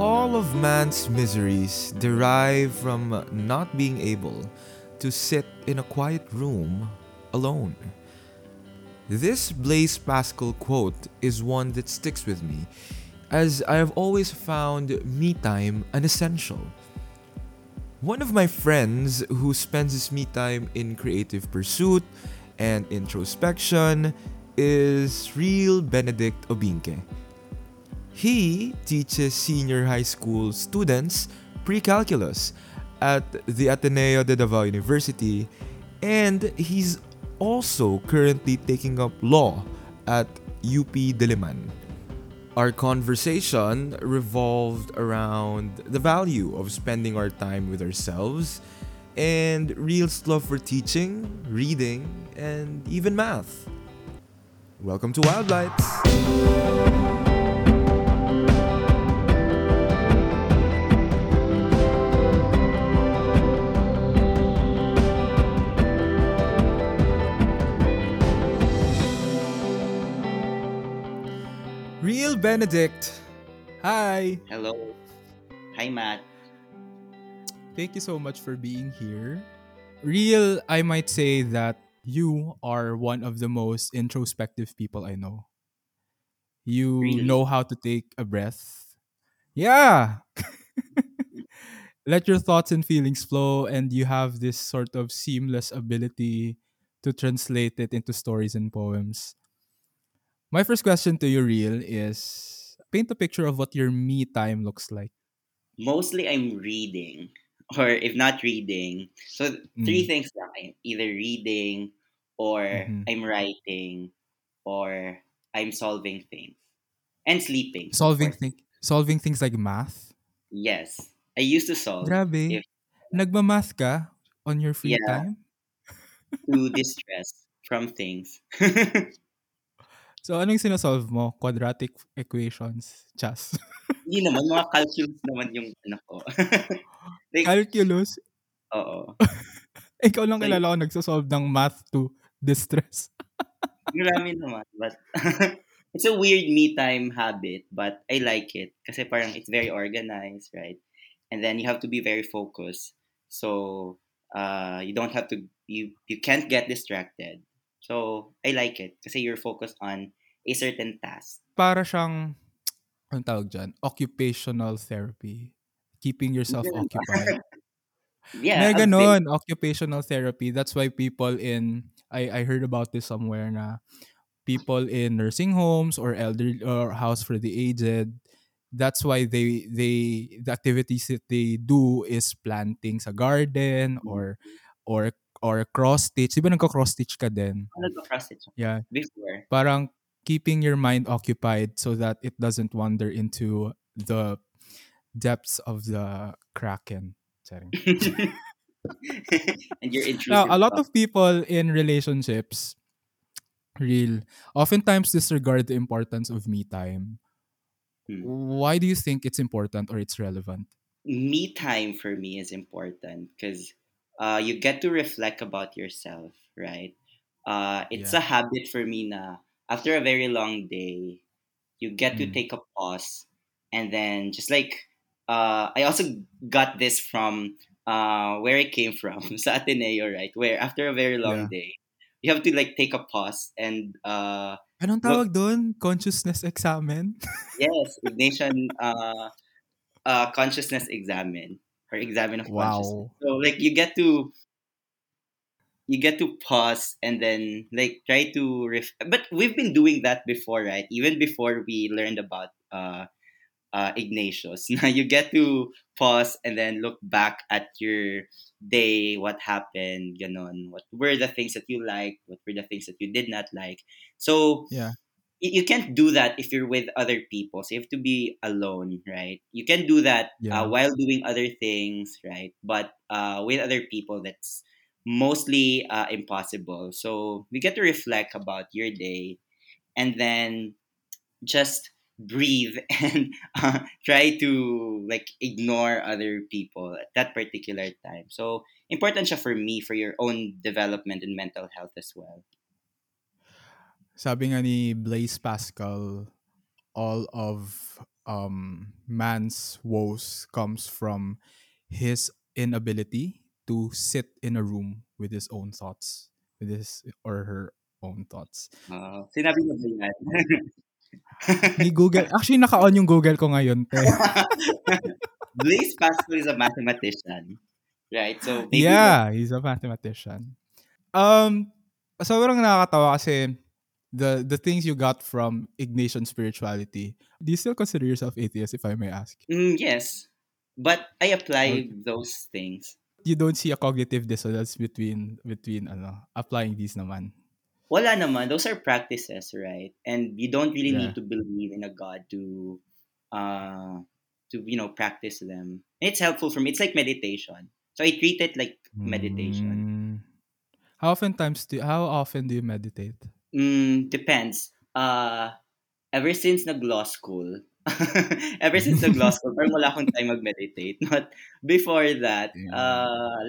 All of man's miseries derive from not being able to sit in a quiet room alone. This Blaise Pascal quote is one that sticks with me, as I have always found me time an essential. One of my friends who spends his me time in creative pursuit and introspection is Reil Benedict Obinque. He teaches senior high school students pre-calculus at the Ateneo de Davao University, and he's also currently taking up law at UP Diliman. Our conversation revolved around the value of spending our time with ourselves and Reil's love for teaching, reading, and even math. Welcome to Wild Lights! Reil Benedict, hi! Hello. Hi, Matt. Thank you so much for being here. Reil, I might say that you are one of the most introspective people I know. You really know how to take a breath. Yeah! Let your thoughts and feelings flow, and you have this sort of seamless ability to translate it into stories and poems. My first question to you, Reil, is paint a picture of what your me time looks like. Mostly I'm reading, or if not reading. So three things that I'm either reading, or I'm writing, or I'm solving things. And sleeping. Solving things like math? Yes. I used to solve. Grabe. Nagmamath ka on your free time? To distress from things. So, anong sinasolve mo? Quadratic equations? Chas. Hindi naman. Mga calculus naman yung anak ko. Like, calculus? Oo. Ikaw lang kilala ko nagsasolve ng math to distress. Marami naman. But it's a weird me-time habit, but I like it. Kasi parang it's very organized, right? And then you have to be very focused. So, you don't have to, you can't get distracted. So, I like it kasi you're focused on a certain task. Para siyang, anong tawag dyan? Occupational therapy. Keeping yourself occupied. Yeah. May ganun, occupational therapy. That's why people in, I heard about this somewhere na, people in nursing homes or elderly or house for the aged, that's why the activities that they do is planting sa garden or cross-stitch. Di ba nagka-cross-stitch ka din? Nagka-cross-stitch. Yeah. Before. Parang keeping your mind occupied so that it doesn't wander into the depths of the kraken. And you're interested. Now, a lot of people in relationships, Reil, oftentimes disregard the importance of me time. Why do you think it's important or it's relevant? Me time for me is important because you get to reflect about yourself, right? It's a habit for me na after a very long day, you get to take a pause. And then just like, I also got this from where I came from, sa Ateneo, right? Where after a very long day, you have to like take a pause and... Anong tawag doon? Consciousness Examen? Yes, Ignatian Consciousness Examen. Or Examen of Consciousness. So like you get to pause and then like try to but we've been doing that before, right? Even before we learned about Ignatius. Now you get to pause and then look back at your day, what happened, ganon. What were the things that you liked? What were the things that you did not like? So you can't do that if you're with other people. So you have to be alone, right? You can do that while doing other things, right? But with other people, that's mostly impossible. So we get to reflect about your day and then just breathe and try to like ignore other people at that particular time. So important siya for me for your own development and mental health as well. Sabi nga ni Blaise Pascal, all of man's woes comes from his inability to sit in a room with his own thoughts, with his or her own thoughts. Sinabi niyo ba yan? Ni Google. Actually, naka-on yung Google ko ngayon. Blaise Pascal is a mathematician, right? So maybe he's a mathematician. Sobrang nakakatawa kasi the things you got from Ignatian spirituality. Do you still consider yourself atheist, if I may ask? Yes, but I apply those things. You don't see a cognitive dissonance between applying these naman. Wala naman. Those are practices, right? And you don't really need to believe in a God to practice them. And it's helpful for me. It's like meditation. So I treat it like meditation. How often do you meditate? Depends. Ever since nag-law school, parang wala akong time mag-meditate. But before that,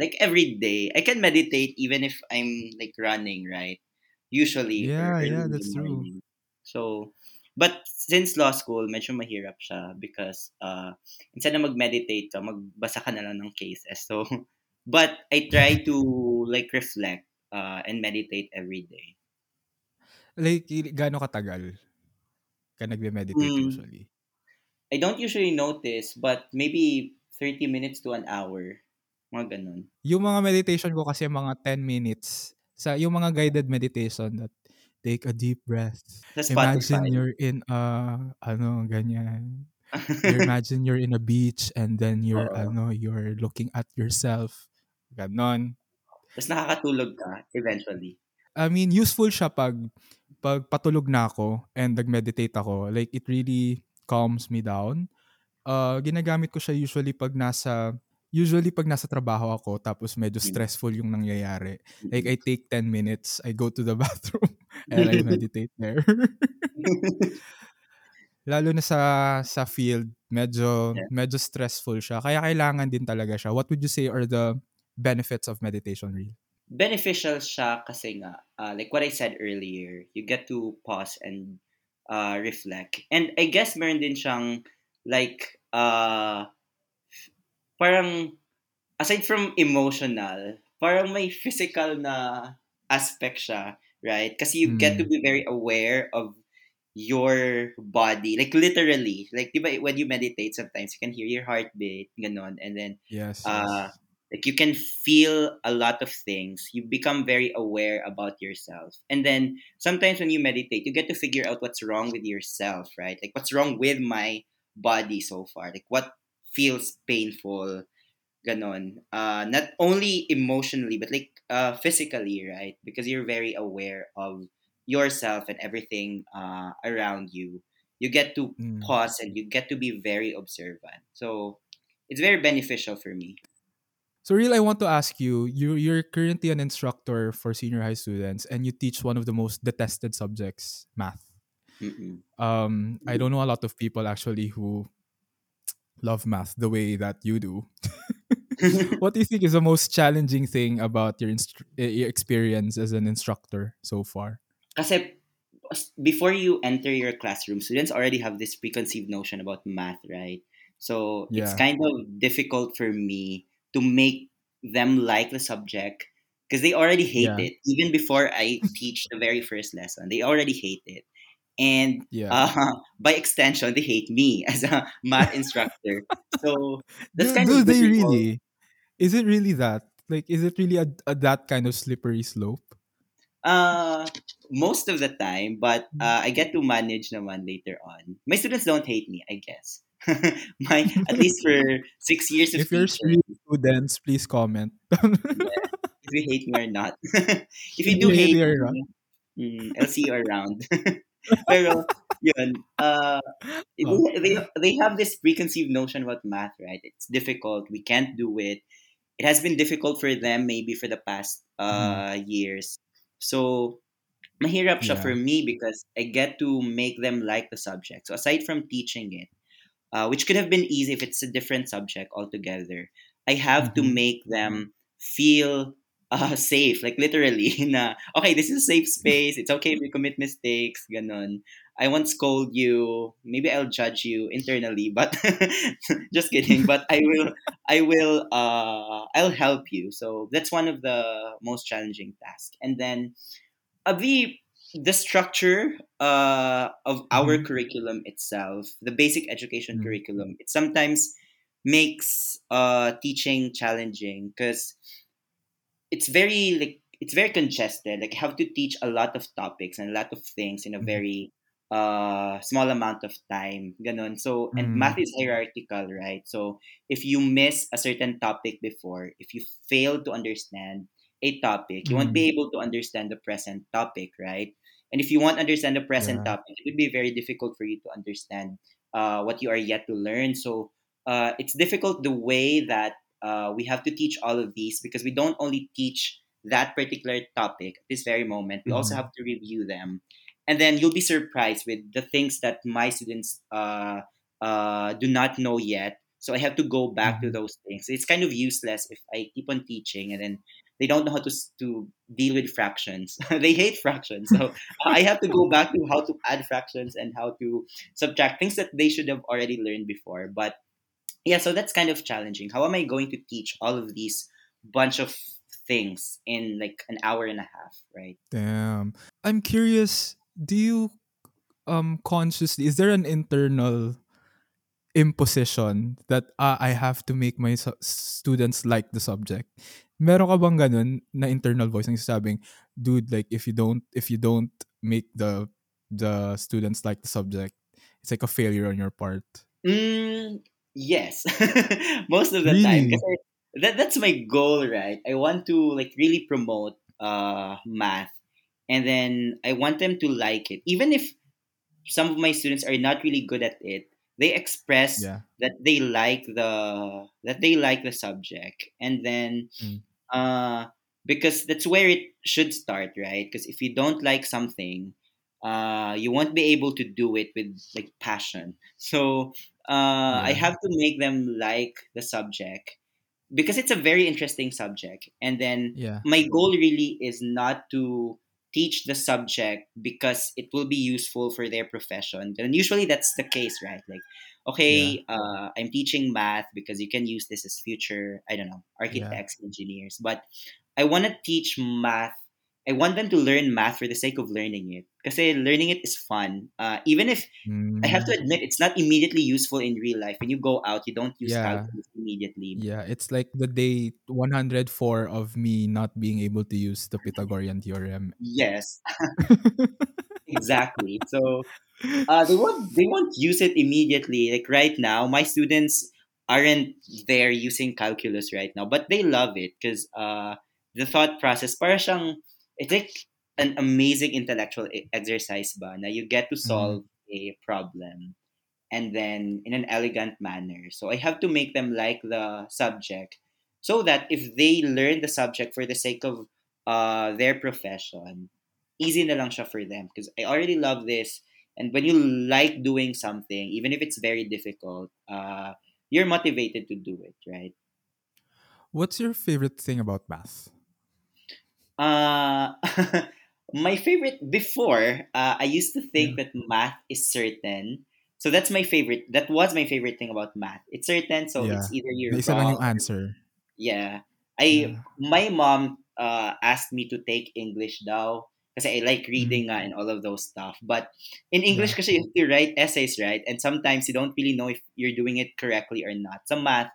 like every day, I can meditate even if I'm like running, right? Usually. Yeah, that's true. So, but since law school, medyo mahirap siya because instead na mag-meditate ka, magbasa ka na lang ng cases. So, but I try to like reflect and meditate every day. Like, gaano katagal ka nagbe-meditate usually? I don't usually notice, but maybe 30 minutes to an hour. Mga ganun. Yung mga meditation ko kasi mga 10 minutes. Yung mga guided meditation that take a deep breath. Imagine you're in ganyan. Imagine you're in a beach and then you're you're looking at yourself. Ganon. Tapos nakakatulog ka eventually. I mean, useful siya pag patulog na ako and nag-meditate ako. Like, it really calms me down. Ginagamit ko siya usually pag nasa trabaho ako tapos medyo stressful yung nangyayari. Like, I take 10 minutes, I go to the bathroom, and I meditate there. Lalo na sa field, medyo stressful siya. Kaya kailangan din talaga siya. What would you say are the benefits of meditation, really? Beneficial siya kasi nga, like what I said earlier, you get to pause and reflect. And I guess meron din siyang like, parang, aside from emotional, parang may physical na aspect siya, right? Kasi you get to be very aware of your body, like literally. Like, diba, when you meditate, sometimes you can hear your heartbeat, ganon, and then, yes. Like, you can feel a lot of things. You become very aware about yourself. And then, sometimes when you meditate, you get to figure out what's wrong with yourself, right? Like, what's wrong with my body so far? Like, what feels painful? Ganon. Not only emotionally, but like physically, right? Because you're very aware of yourself and everything around you. You get to pause and you get to be very observant. So, it's very beneficial for me. So, Reil, I want to ask you, you're currently an instructor for senior high students and you teach one of the most detested subjects, math. I don't know a lot of people actually who love math the way that you do. What do you think is the most challenging thing about your experience as an instructor so far? Kasi before you enter your classroom, students already have this preconceived notion about math, right? So, it's kind of difficult for me to make them like the subject because they already hate it. Even before I teach the very first lesson, they already hate it. And by extension, they hate me as a math instructor. So that's kind of difficult. Really? Is it really that? Like, is it really that kind of slippery slope? Most of the time, but I get to manage naman later on. My students don't hate me, I guess. At least for 6 years of teaching. If you're really students, please comment. If you hate me or not. If you do hate me, I'll see you around. Pero, yun. They have this preconceived notion about math, right? It's difficult. We can't do it. It has been difficult for them maybe for the past years. So, mahirap siya for me because I get to make them like the subject. So, aside from teaching it, which could have been easy if it's a different subject altogether. I have to make them feel safe, like literally. Okay, this is a safe space. It's okay if we commit mistakes. Ganon. I won't scold you. Maybe I'll judge you internally, but just kidding. But I'll help you. So that's one of the most challenging tasks. And then the structure of our curriculum itself, the basic education curriculum, it sometimes makes teaching challenging because it's very congested. Like, you have to teach a lot of topics and a lot of things in a very small amount of time. Ganon. So, and math is hierarchical, right? So if you miss a certain topic before, if you fail to understand a topic, you won't be able to understand the present topic, right? And if you won't understand the present topic, it would be very difficult for you to understand what you are yet to learn. So it's difficult the way that we have to teach all of these, because we don't only teach that particular topic at this very moment. We also have to review them. And then you'll be surprised with the things that my students do not know yet. So I have to go back to those things. It's kind of useless if I keep on teaching and then they don't know how to deal with fractions. They hate fractions. So I have to go back to how to add fractions and how to subtract, things that they should have already learned before. But yeah, so that's kind of challenging. How am I going to teach all of these bunch of things in like an hour and a half, right? Damn. I'm curious, do you consciously, is there an internal imposition that I have to make my students like the subject? Meron ka bang ganun na internal voice na sabing, dude, like if you don't make the students like the subject, it's like a failure on your part? Yes. Most of the time, because that's my goal, right? I want to like really promote math, and then I want them to like it, even if some of my students are not really good at it. They express that they like the subject, and then because that's where it should start, right? Because if you don't like something, you won't be able to do it with like passion. So I have to make them like the subject because it's a very interesting subject. And then my goal really is not to teach the subject because it will be useful for their profession. And usually that's the case, right? Like, okay, I'm teaching math because you can use this as future, I don't know, architects, engineers. But I want to teach math. I want them to learn math for the sake of learning it. Because learning it is fun. Even if, I have to admit, it's not immediately useful in real life. When you go out, you don't use calculus immediately. Yeah, it's like the day 104 of me not being able to use the Pythagorean theorem. Yes. Exactly. So they won't use it immediately. Like right now, my students aren't there using calculus right now. But they love it because the thought process, it's like an amazing intellectual exercise ba, na you get to solve a problem and then in an elegant manner. So I have to make them like the subject so that if they learn the subject for the sake of their profession, easy na lang siya for them because I already love this. And when you like doing something, even if it's very difficult, you're motivated to do it, right? What's your favorite thing about math? My favorite before, I used to think that math is certain. So that's my favorite. That was my favorite thing about math. It's certain, so it's either you're wrong. Yung answer. Yeah. My mom asked me to take English daw kasi I like reading and all of those stuff. But in English kasi you have to write essays, right? And sometimes you don't really know if you're doing it correctly or not. So math,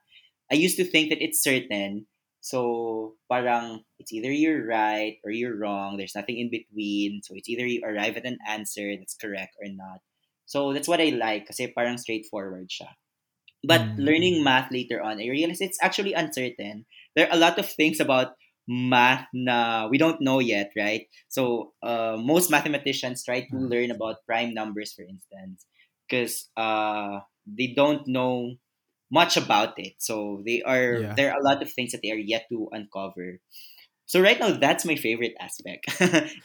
I used to think that it's certain. So, parang, it's either you're right or you're wrong. There's nothing in between. So, it's either you arrive at an answer that's correct or not. So, that's what I like kasi parang straightforward siya. But learning math later on, I realized it's actually uncertain. There are a lot of things about math na we don't know yet, right? So, most mathematicians try to learn about prime numbers, for instance, because they don't know much about it. So there are a lot of things that they are yet to uncover. So right now, that's my favorite aspect.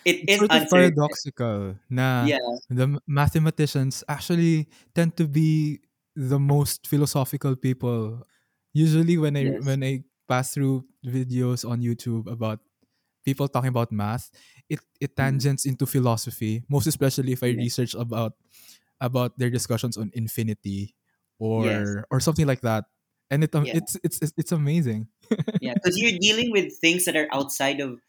It's sort of paradoxical na the mathematicians actually tend to be the most philosophical people. Usually when I pass through videos on YouTube about people talking about math, it tangents into philosophy, most especially if I research about their discussions on infinity or something like that. And it's amazing. Yeah, because you're dealing with things that are outside of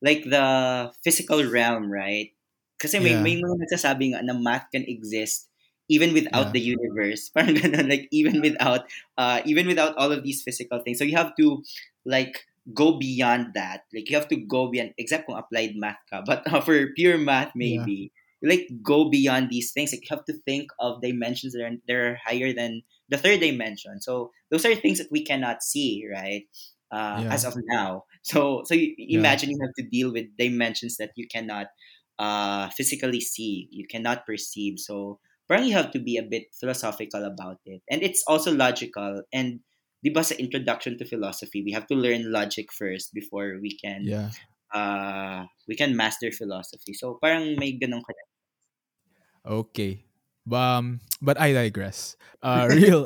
like the physical realm, right? Kasi may mga nagsasabing na math can exist even without the universe. Parang ganun, like even without all of these physical things. So you have to like go beyond that. Like you have to go beyond, except kung applied math ka, but for pure math maybe. You like go beyond these things. Like you have to think of dimensions that are higher than the third dimension. So those are things that we cannot see, right? As of now. So you imagine you have to deal with dimensions that you cannot physically see, you cannot perceive. So parang you have to be a bit philosophical about it. And it's also logical. And diba sa introduction to philosophy, we have to learn logic first before we can master philosophy. So parang may ganun connection. Okay. But I digress. Reil,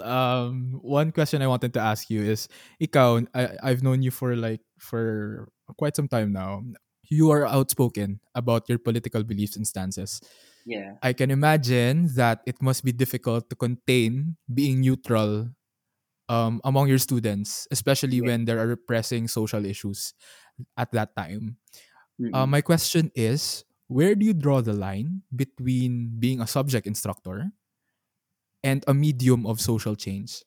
one question I wanted to ask you is, ikaw, I've known you for quite some time now. You are outspoken about your political beliefs and stances. Yeah. I can imagine that it must be difficult to contain being neutral among your students, especially when there are pressing social issues at that time. Mm-hmm. My question is, where do you draw the line between being a subject instructor and a medium of social change?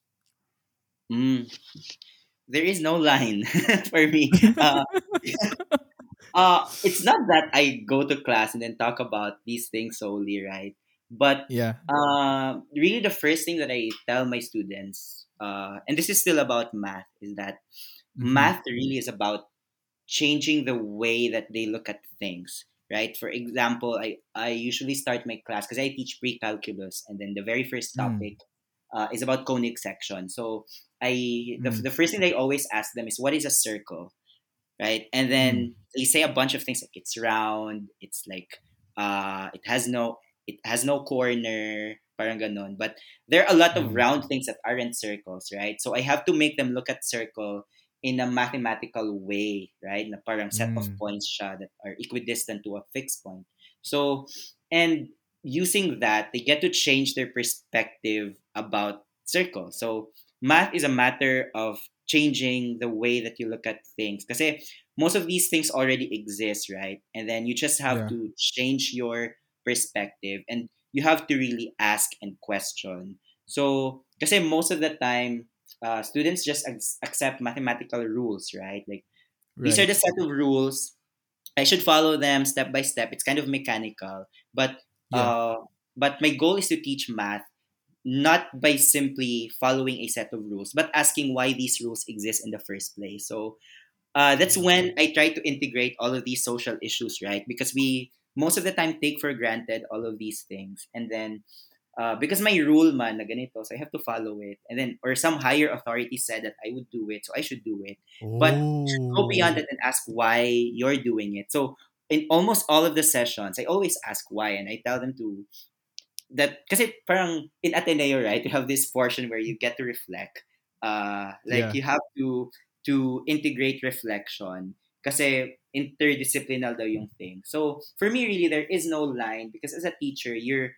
There is no line for me. It's not that I go to class and then talk about these things solely, right? But really the first thing that I tell my students, and this is still about math, is that math really is about changing the way that they look at things. Right. For example, I usually start my class because I teach pre-calculus, and then the very first topic is about conic section. So the first thing I always ask them is, what is a circle, right? And then they say a bunch of things like it's round, it's like it has no corner, parang ganon. But there are a lot of round things that aren't circles, right? So I have to make them look at circle in a mathematical way, right? Na parang set of points siya that are equidistant to a fixed point. So, and using that, they get to change their perspective about circles. So, math is a matter of changing the way that you look at things. Kasi most of these things already exist, right? And then you just have to change your perspective, and you have to really ask and question. So, kasi most of the time, students just accept mathematical rules, right? Like, these are the set of rules. I should follow them step by step. It's kind of mechanical. But my goal is to teach math not by simply following a set of rules, but asking why these rules exist in the first place. So that's when I try to integrate all of these social issues, right? Because we, most of the time, take for granted all of these things. And then because my rule man na ganito, so I have to follow it, and then or some higher authority said that I would do it, so I should do it. But go beyond that and ask why you're doing it. So in almost all of the sessions, I always ask why, and I tell them to that kasi parang in Ateneo, right? You have this portion where you get to reflect. You have to integrate reflection. Kasi interdisciplinary daw yung thing. So for me, really, there is no line because as a teacher, you're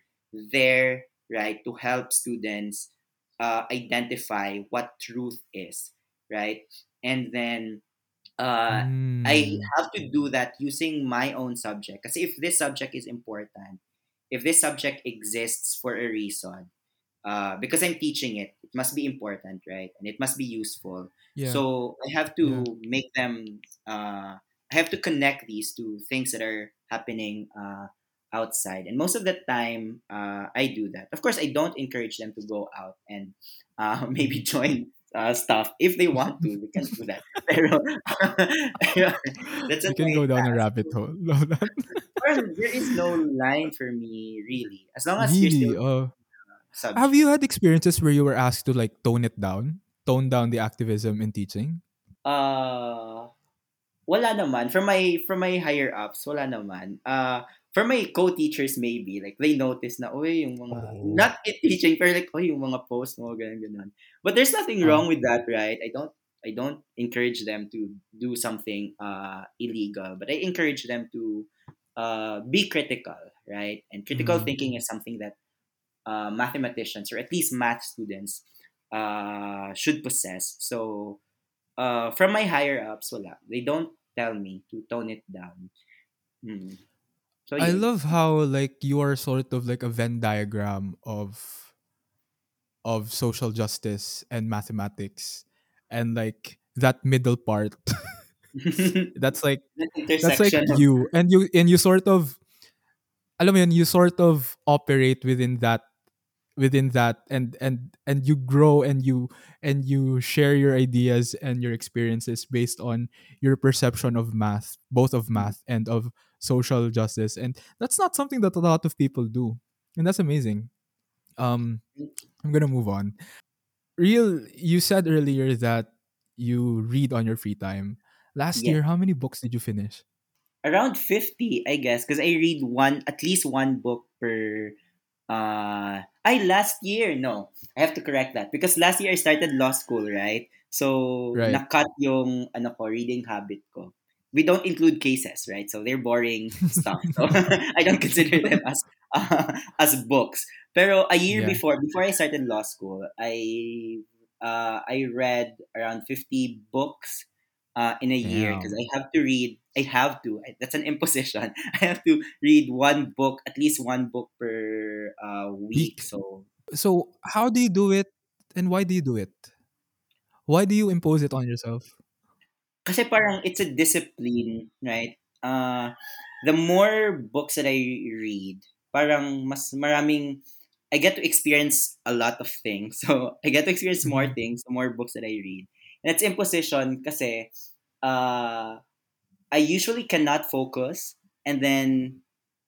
there, right, to help students identify what truth is, right? And then I have to do that using my own subject. Because if this subject is important, if this subject exists for a reason, because I'm teaching it, it must be important, right? And it must be useful. Yeah. So I have to make them, I have to connect these two things that are happening outside, and most of the time I do that. Of course, I don't encourage them to go out and maybe join stuff if they want to. They can do that. You can go down a rabbit hole. There is no line for me, really. As long as you're still have you had experiences where you were asked to like tone down the activism in teaching? Wala naman from my higher ups. Wala naman. For my co-teachers, maybe, like, they notice na, oy, yung mga, not in teaching, pero like, oy, yung mga posts mo, ganun, ganun. But there's nothing wrong with that, right? I don't I don't encourage them to do something illegal, but I encourage them to be critical, right? And critical thinking is something that mathematicians, or at least math students, should possess. So from my higher-ups, they don't tell me to tone it down. So, I love how you are sort of like a Venn diagram of social justice and mathematics, and that middle part that's like you, and you sort of, alam mo yun, you sort of operate within that and you grow and you share your ideas and your experiences based on your perception of math, both of math and of social justice. And that's not something that a lot of people do, and that's amazing. I'm gonna move on. Reil, you said earlier that you read on your free time. Last year, how many books did you finish? Around 50, I guess, because I read at least one book per I have to correct that, because last year I started law school, right? So nakat yung reading habit ko. We don't include cases, right? So they're boring stuff. So I don't consider them as books. Pero a year before I started law school, I read around 50 books in a year, because I have to. That's an imposition. I have to read at least one book per week. So how do you do it, and why do you do it? Why do you impose it on yourself? Kasi parang it's a discipline, right? The more books that I read, parang mas maraming, I get to experience a lot of things. So I get to experience more things, the more books that I read. And it's imposition kasi I usually cannot focus, and then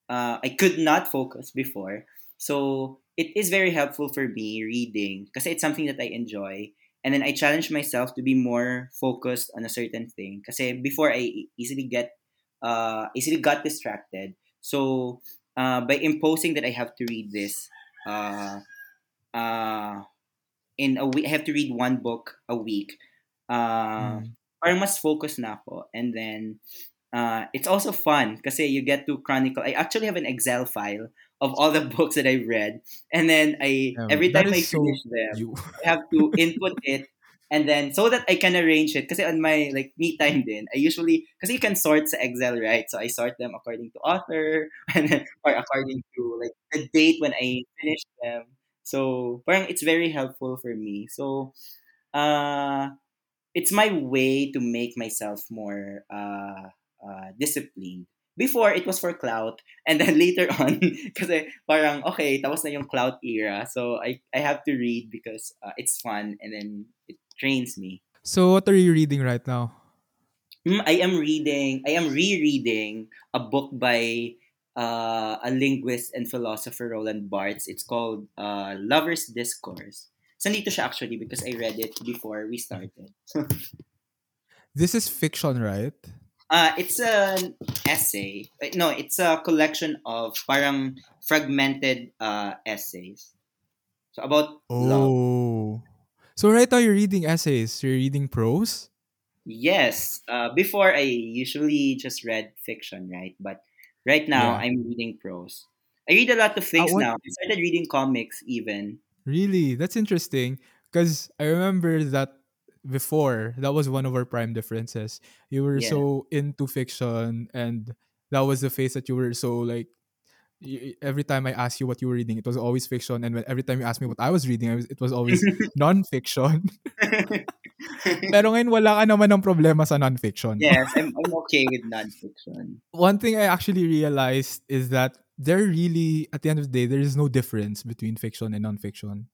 I could not focus before. So it is very helpful for me, reading, kasi it's something that I enjoy. And then I challenge myself to be more focused on a certain thing. Kasi before, I easily got distracted. So by imposing that I have to read this, in a week, I have to read one book a week. Parang mas focus na ako. And then it's also fun kasi you get to chronicle. I actually have an Excel file of all the books that I've read, and then every time I finish them, I have to input it, and then so that I can arrange it. Because on my me time din, I usually, because you can sort sa Excel, right? So I sort them according to author, and then, or according to the date when I finished them. So parang it's very helpful for me. So it's my way to make myself more disciplined. Before, it was for clout, and then later on, kasi parang, tapos na yung clout era, so I have to read because it's fun, and then it trains me. So what are you reading right now? I am rereading a book by a linguist and philosopher, Roland Barthes. It's called Lovers' Discourse. So nandito siya actually because I read it before we started. This is fiction, right? It's an essay. No, it's a collection of parang fragmented essays. So about love. So right now you're reading essays. You're reading prose? Yes. Before, I usually just read fiction, right? But right now, I'm reading prose. I read a lot of things now. I started reading comics even. Really? That's interesting. Because I remember that before, that was one of our prime differences. You were so into fiction, and that was the phase that you were so every time I asked you what you were reading, it was always fiction, and every time you asked me what I was reading, it was always non-fiction. Pero ngayon wala ka naman ng problema sa non-fiction. Yes, I'm okay with non-fiction. One thing I actually realized is that there really, at the end of the day, there is no difference between fiction and non-fiction.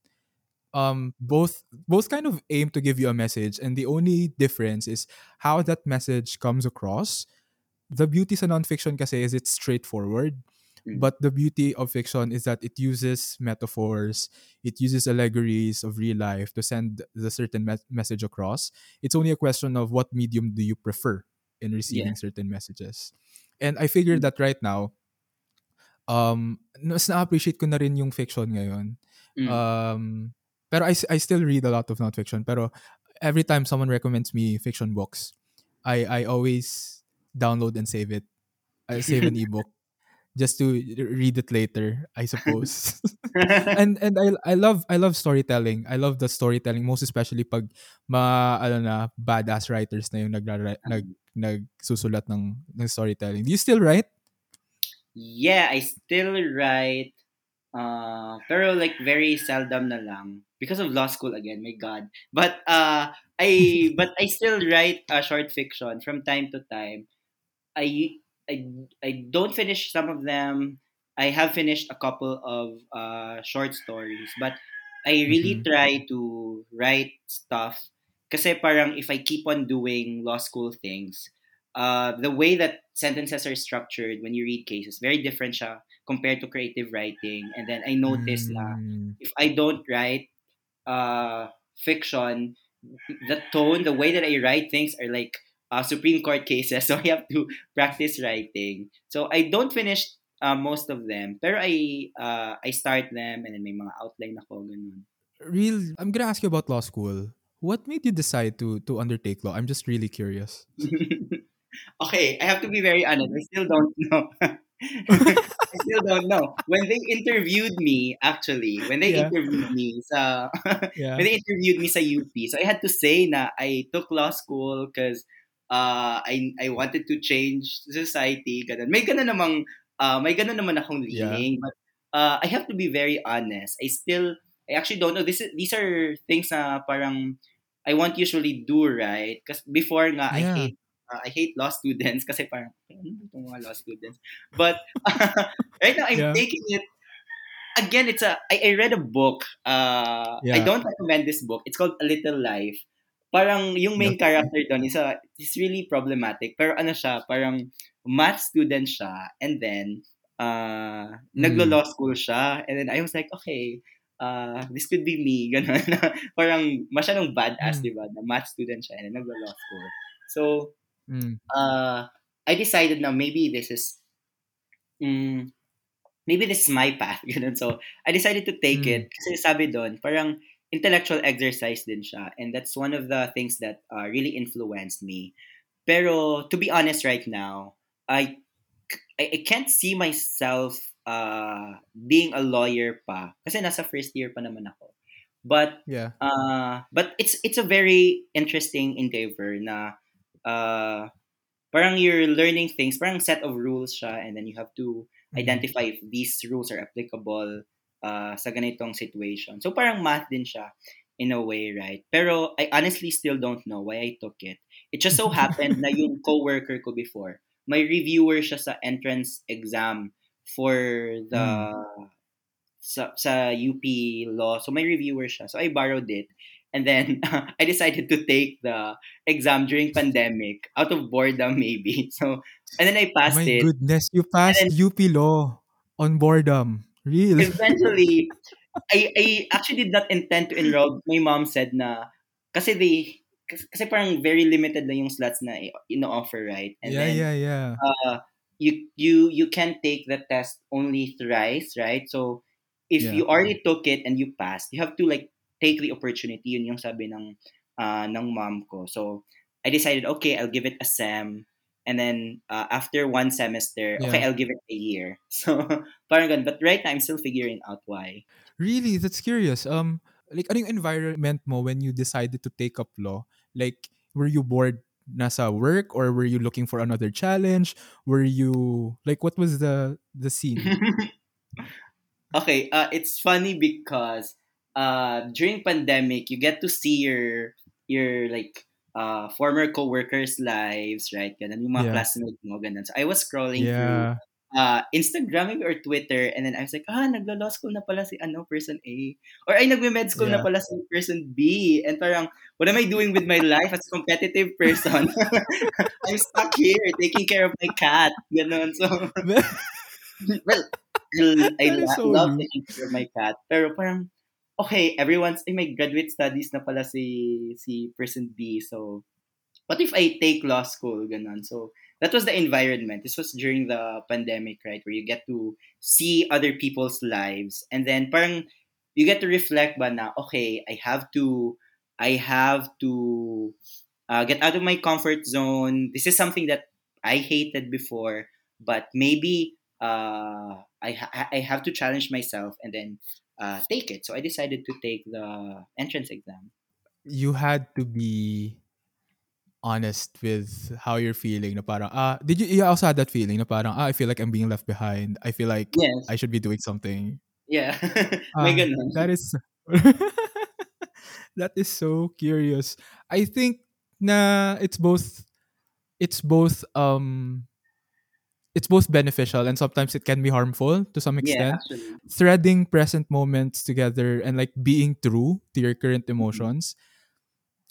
Both kind of aim to give you a message, and the only difference is how that message comes across. The beauty of nonfiction kasi is it's straightforward, but the beauty of fiction is that it uses metaphors, it uses allegories of real life to send the certain message across. It's only a question of what medium do you prefer in receiving certain messages. And I figured that right now, mas na-appreciate ko na rin yung fiction ngayon. Pero I still read a lot of nonfiction. Pero every time someone recommends me fiction books, I always download and save it. I save an ebook just to read it later, I suppose. and I love storytelling. I love the storytelling, most especially pag badass writers na yung nagsusulat ng storytelling. Do you still write? Yeah, I still write. Pero like very seldom na lang because of law school again, my God. But I still write short fiction from time to time. I don't finish some of them. I have finished a couple of short stories, but I really try to write stuff kasi parang if I keep on doing law school things, the way that sentences are structured when you read cases, very different siya compared to creative writing. And then I noticed na if I don't write fiction, the tone, the way that I write things are like Supreme Court cases. So I have to practice writing. So I don't finish most of them. Pero I start them and then may mga outline ako. Ganun. Reil, I'm gonna ask you about law school. What made you decide to undertake law? I'm just really curious. Okay, I have to be very honest. I still don't know. I still don't know. When they interviewed me, when they interviewed me sa UP, so I had to say na I took law school because I wanted to change society. Ganun. May ganun naman akong leaning. Yeah. But I have to be very honest. I actually don't know. These are things na parang I won't usually do, right? Because before nga, yeah. I hate law students kasi parang, ano mga law students? But right now, I'm taking it. Again, it's I read a book. I don't recommend this book. It's called A Little Life. Parang yung main character doon is it's really problematic. Pero ano siya, parang math student siya. And then, naglo-law school siya. And then I was like, okay, this could be me, gano'n. Parang masyadong badass, diba? Na math student siya and nag-law school. So, I decided na maybe this is my path, gano'n. So, I decided to take it. Kasi sabi doon, parang intellectual exercise din siya. And that's one of the things that really influenced me. Pero, to be honest right now, I can't see myself being a lawyer pa kasi nasa first year pa naman ako, but it's a very interesting endeavor na parang you're learning things, parang set of rules siya, and then you have to identify if these rules are applicable sa ganitong situation. So parang math din siya in a way, right? Pero I honestly still don't know why I took it. Just so happened na yung coworker ko before, may reviewer siya sa entrance exam for the sa UP law. So my reviewer siya. So I borrowed it. And then I decided to take the exam during pandemic out of boredom maybe. So and then I passed it. My goodness, you passed then, UP law on boredom. Real. Eventually, I actually did not intend to enroll. My mom said na kasi parang very limited lang yung slots na ino-offer, right? And you can take the test only thrice, right? So if you already took it and you passed, you have to like take the opportunity. Yun yung sabi ng mom ko. So I decided, okay, I'll give it a sem, and then after one semester, okay, I'll give it a year. So parang ganun. But right now, I'm still figuring out why. Really, that's curious. Like anong environment mo when you decided to take up law? Like, were you bored? Nasa work, or were you looking for another challenge? Were you like, what was the scene? Okay, it's funny because during pandemic you get to see your like former co-workers' lives, right? Ganun yung mga classmates mo, ganun. So I was scrolling through Instagram or Twitter, and then I was like, naglo-law school na pala si person A, or ay nagme-med school na pala si person B, and parang, what am I doing with my life as a competitive person? I'm stuck here taking care of my cat, ganun. So well, I love taking care of my cat, pero parang okay, everyone's in my graduate studies na pala si person B, so what if I take law school, ganun. So that was the environment. This was during the pandemic, right? Where you get to see other people's lives. And then parang you get to reflect ba na, okay, I have to I have to get out of my comfort zone. This is something that I hated before, but maybe I have to challenge myself and then take it. So I decided to take the entrance exam. You had to be honest with how you're feeling. Na parang, did you also had that feeling? Na parang, I feel like I'm being left behind. I feel like yes. I should be doing something. Yeah. May ganun. That is so curious. I think na it's both beneficial and sometimes it can be harmful to some extent. Yeah, threading present moments together and like being true to your current emotions. Mm-hmm.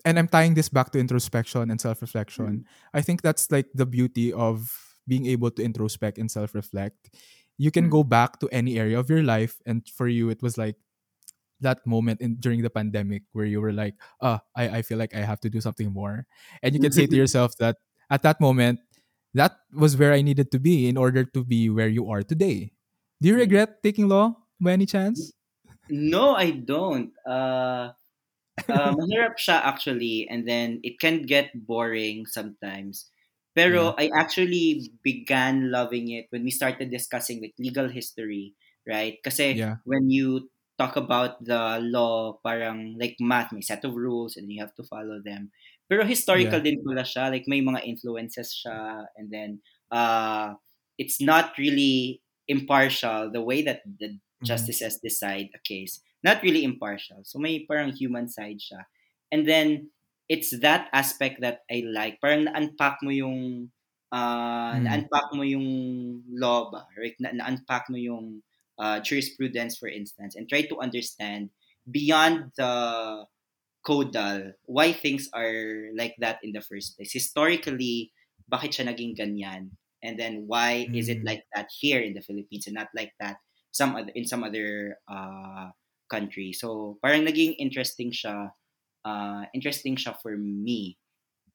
And I'm tying this back to introspection and self-reflection. Mm-hmm. I think that's like the beauty of being able to introspect and self-reflect. You can go back to any area of your life, and for you it was like that moment during the pandemic where you were like, I feel like I have to do something more. And you can say to yourself that at that moment, that was where I needed to be in order to be where you are today. Do you regret taking law by any chance? No, I don't. Mahirap siya actually, and then it can get boring sometimes. Pero I actually began loving it when we started discussing like legal history, right? Kasi when you talk about the law, parang like math, may set of rules and you have to follow them. Pero historical din pala siya, like may mga influences siya, and then it's not really impartial the way that the justices decide a case. Not really impartial. So may parang human side siya. And then it's that aspect that I like. Parang na-unpack mo yung law ba, right? Na-unpack mo yung jurisprudence, for instance, and try to understand beyond the caudal why things are like that in the first place. Historically, bakit siya naging ganyan? And then why is it like that here in the Philippines and not like that in some other country? So parang naging interesting siya for me.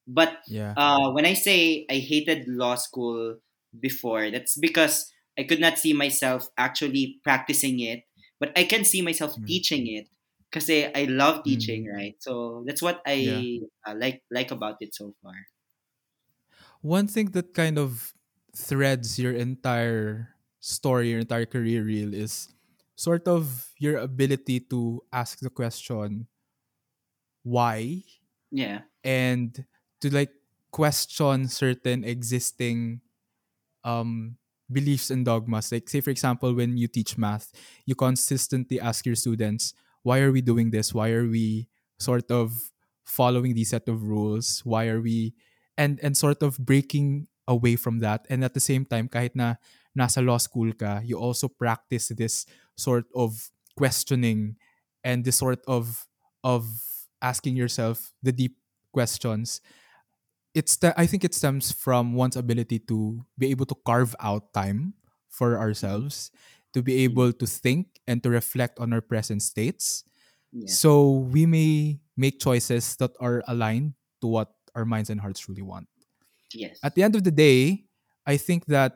But when I say I hated law school before, that's because I could not see myself actually practicing it, but I can see myself teaching it because I love teaching, right? So that's what I like about it so far. One thing that kind of threads your entire story, your entire career reel is sort of your ability to ask the question, why? Yeah. And to like question certain existing beliefs and dogmas. Like, say for example, when you teach math, you consistently ask your students, why are we doing this? Why are we sort of following these set of rules? Why are we and sort of breaking away from that? And at the same time, kahit na nasa law school ka, you also practice this sort of questioning and this sort of asking yourself the deep questions. I think it stems from one's ability to be able to carve out time for ourselves, to be able to think and to reflect on our present states. Yeah. So we may make choices that are aligned to what our minds and hearts really want. Yes. At the end of the day, I think that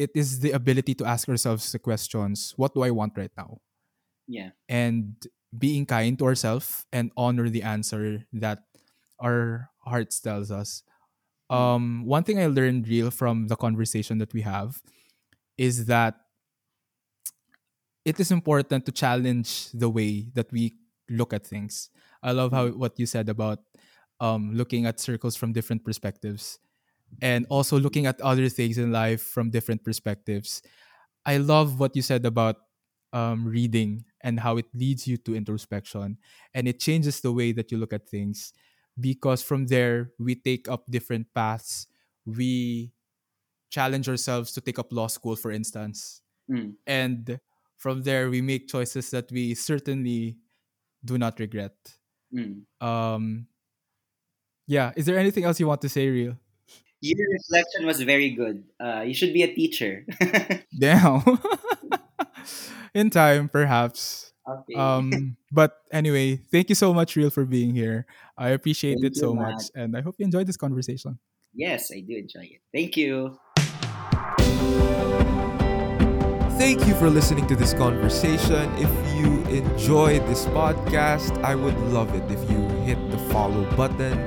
it is the ability to ask ourselves the questions, what do I want right now? Yeah. And being kind to ourselves and honor the answer that our hearts tells us. One thing I learned real from the conversation that we have is that it is important to challenge the way that we look at things. I love what you said about looking at circles from different perspectives and also looking at other things in life from different perspectives. I love what you said about reading and how it leads you to introspection and it changes the way that you look at things. Because from there, we take up different paths. We challenge ourselves to take up law school, for instance. Mm. And from there, we make choices that we certainly do not regret. Mm. Is there anything else you want to say, Reil? Your reflection was very good. You should be a teacher. Damn. In time, perhaps. Okay. But anyway, thank you so much, Reil, for being here. I appreciate it so much. And I hope you enjoyed this conversation. Yes, I do enjoy it. Thank you. Thank you for listening to this conversation. If you enjoyed this podcast, I would love it if you hit the follow button.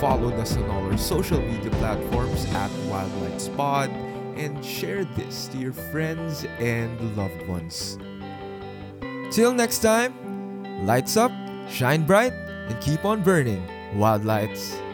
Follow us on all our social media platforms at WildlightsPod and share this to your friends and loved ones. Till next time, lights up, shine bright, and keep on burning. Wild Lights.